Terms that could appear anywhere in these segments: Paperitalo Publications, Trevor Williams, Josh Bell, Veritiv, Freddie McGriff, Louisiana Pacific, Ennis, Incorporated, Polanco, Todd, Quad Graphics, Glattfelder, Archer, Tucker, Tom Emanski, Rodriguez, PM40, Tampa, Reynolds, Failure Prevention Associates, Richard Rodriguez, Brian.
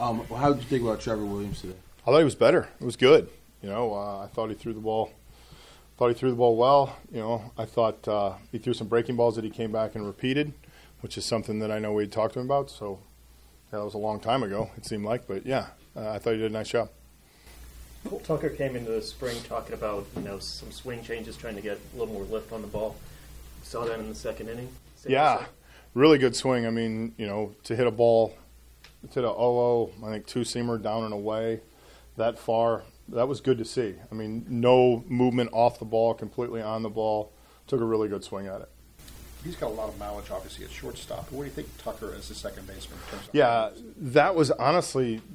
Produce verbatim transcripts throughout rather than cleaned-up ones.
Um, how did you think about Trevor Williams today? I thought he was better. It was good. You know, uh, I thought he threw the ball. Thought he threw the ball well. You know, I thought uh, he threw some breaking balls that he came back and repeated, which is something that I know we had talked to him about. So yeah, that was a long time ago, it seemed like. But yeah, uh, I thought he did a nice job. Tucker came into the spring talking about, you know, some swing changes, trying to get a little more lift on the ball. Saw that in the second inning. Yeah, really good swing. I mean, you know, to hit a ball, to hit a oh oh, I think two-seamer down and away that far, that was good to see. I mean, no movement off the ball, completely on the ball. Took a really good swing at it. He's got a lot of mileage, obviously, at shortstop. What do you think Tucker as the second baseman? In terms of yeah, that was honestly –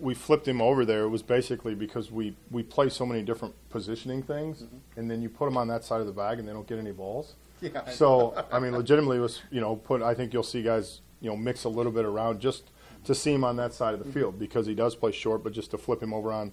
we flipped him over there. It was basically because we, we play so many different positioning things, mm-hmm. and then you put them on that side of the bag and they don't get any balls. Yeah, I so, I mean, legitimately, was, you know, put. I think you'll see guys, you know, mix a little bit around just to see him on that side of the mm-hmm. field, because he does play short, but just to flip him over on,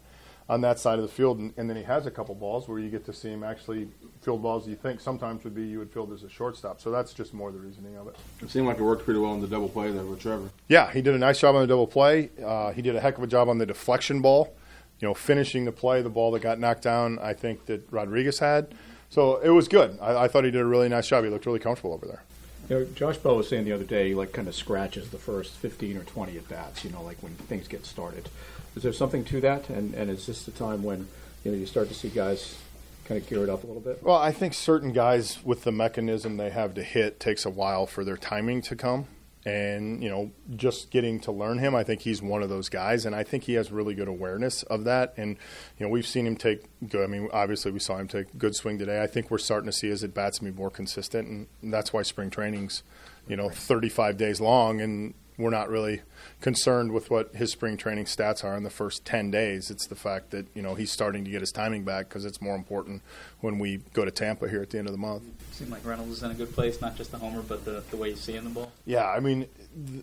on that side of the field. And, and then he has a couple balls where you get to see him actually field balls you think sometimes would be you would field as a shortstop. So that's just more the reasoning of it. It seemed like it worked pretty well in the double play there with Trevor. Yeah, he did a nice job on the double play. Uh, he did a heck of a job on the deflection ball, you know, finishing the play, the ball that got knocked down, I think, that Rodriguez had. So it was good. I, I thought he did a really nice job. He looked really comfortable over there. You know, Josh Bell was saying the other day, like, kind of scratches the first fifteen or twenty at-bats, you know, like when things get started. Is there something to that? And, and is this the time when, you know, you start to see guys kind of gear it up a little bit? Well, I think certain guys with the mechanism they have to hit takes a while for their timing to come. And, you know, just getting to learn him, I think he's one of those guys. And I think he has really good awareness of that. And, you know, we've seen him take good – I mean, obviously we saw him take good swing today. I think we're starting to see his at-bats be more consistent. And, and that's why spring training's, you know, thirty-five days long. And we're not really concerned with what his spring training stats are in the first ten days. It's the fact that, you know, he's starting to get his timing back, because it's more important when we go to Tampa here at the end of the month. It seemed like Reynolds is in a good place, not just the homer, but the, the way he's seeing the ball. Yeah, I mean,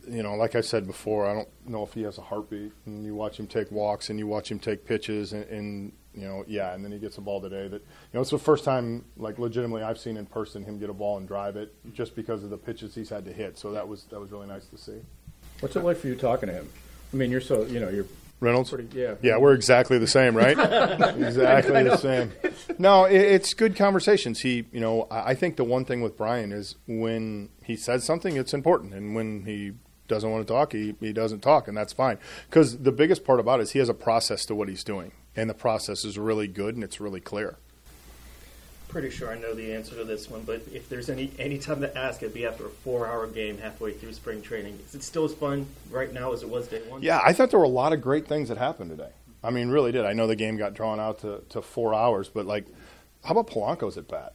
you know, like I said before, I don't know if he has a heartbeat. And you watch him take walks and you watch him take pitches and, and you know, yeah, and then he gets a ball today that, you know, it's the first time, like, legitimately I've seen in person him get a ball and drive it just because of the pitches he's had to hit. So that was, that was really nice to see. What's it like for you talking to him? I mean, you're so, you know, you're Reynolds. Pretty, yeah, yeah, we're exactly the same, right? Exactly the same. No, it, it's good conversations. He, you know, I think the one thing with Brian is when he says something, it's important, and when he doesn't want to talk, he he doesn't talk, and that's fine. Because the biggest part about it is he has a process to what he's doing, and the process is really good and it's really clear. Pretty sure I know the answer to this one, but if there's any any time to ask, it'd be after a four-hour game halfway through spring training. Is it still as fun right now as it was day one? Yeah, I thought there were a lot of great things that happened today. I mean, really did. I know the game got drawn out to, to four hours, but, like, how about Polanco's at bat?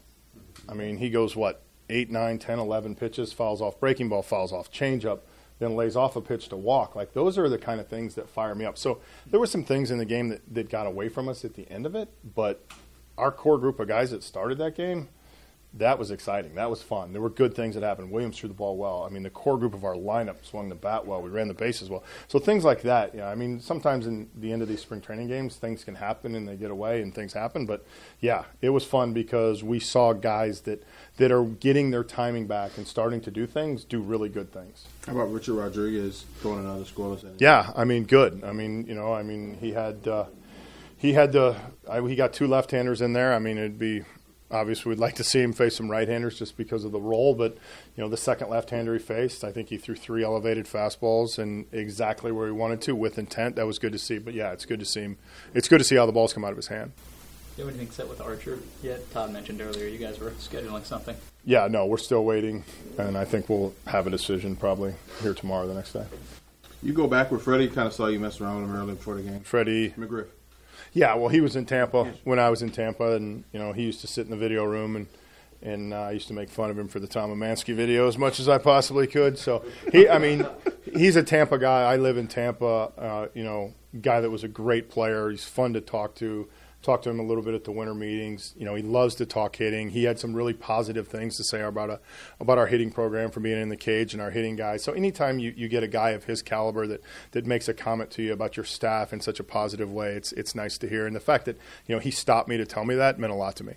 I mean, he goes, what, eight, nine, ten, eleven pitches, fouls off breaking ball, fouls off changeup, then lays off a pitch to walk. Like, those are the kind of things that fire me up. So there were some things in the game that, that got away from us at the end of it, but – our core group of guys that started that game, that was exciting. That was fun. There were good things that happened. Williams threw the ball well. I mean, the core group of our lineup swung the bat well. We ran the bases well. So things like that. Yeah, I mean, sometimes in the end of these spring training games, things can happen and they get away and things happen. But, yeah, it was fun because we saw guys that, that are getting their timing back and starting to do things, do really good things. How about Richard Rodriguez going another scoreless inning? Yeah, I mean, good. I mean, you know, I mean, he had uh, – He had to, he got two left-handers in there. I mean, it'd be obvious we'd like to see him face some right-handers just because of the role, but, you know, the second left-hander he faced, I think he threw three elevated fastballs and exactly where he wanted to with intent. That was good to see. But, yeah, it's good to see him. It's good to see how the balls come out of his hand. Do you have anything set with Archer yet? Todd mentioned earlier you guys were scheduling something. Yeah, no, we're still waiting, and I think we'll have a decision probably here tomorrow or the next day. You go back with Freddie. Kind of saw you mess around with him earlier before the game. Freddie McGriff. Yeah, well, he was in Tampa when I was in Tampa, and, you know, he used to sit in the video room, and and uh, I used to make fun of him for the Tom Emanski video as much as I possibly could. So, he, I mean, he's a Tampa guy. I live in Tampa, uh, you know, guy that was a great player. He's fun to talk to. Talked to him a little bit at the winter meetings. You know, he loves to talk hitting. He had some really positive things to say about a, about our hitting program for being in the cage and our hitting guys. So anytime you, you get a guy of his caliber that, that makes a comment to you about your staff in such a positive way, it's it's nice to hear. And the fact that, you know, he stopped me to tell me that meant a lot to me.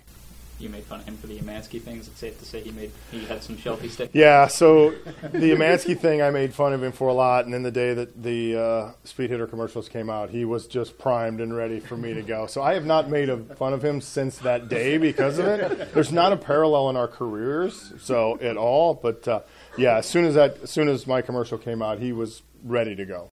you made fun of him for the Emanski things. It's safe to say he made he had some shelfie stick. Yeah, so the Emanski thing I made fun of him for a lot, and then the day that the uh, speed hitter commercials came out, he was just primed and ready for me to go. So I have not made a fun of him since that day because of it. There's not a parallel in our careers, so at all. But uh, yeah, as soon as that, as soon as my commercial came out, he was ready to go.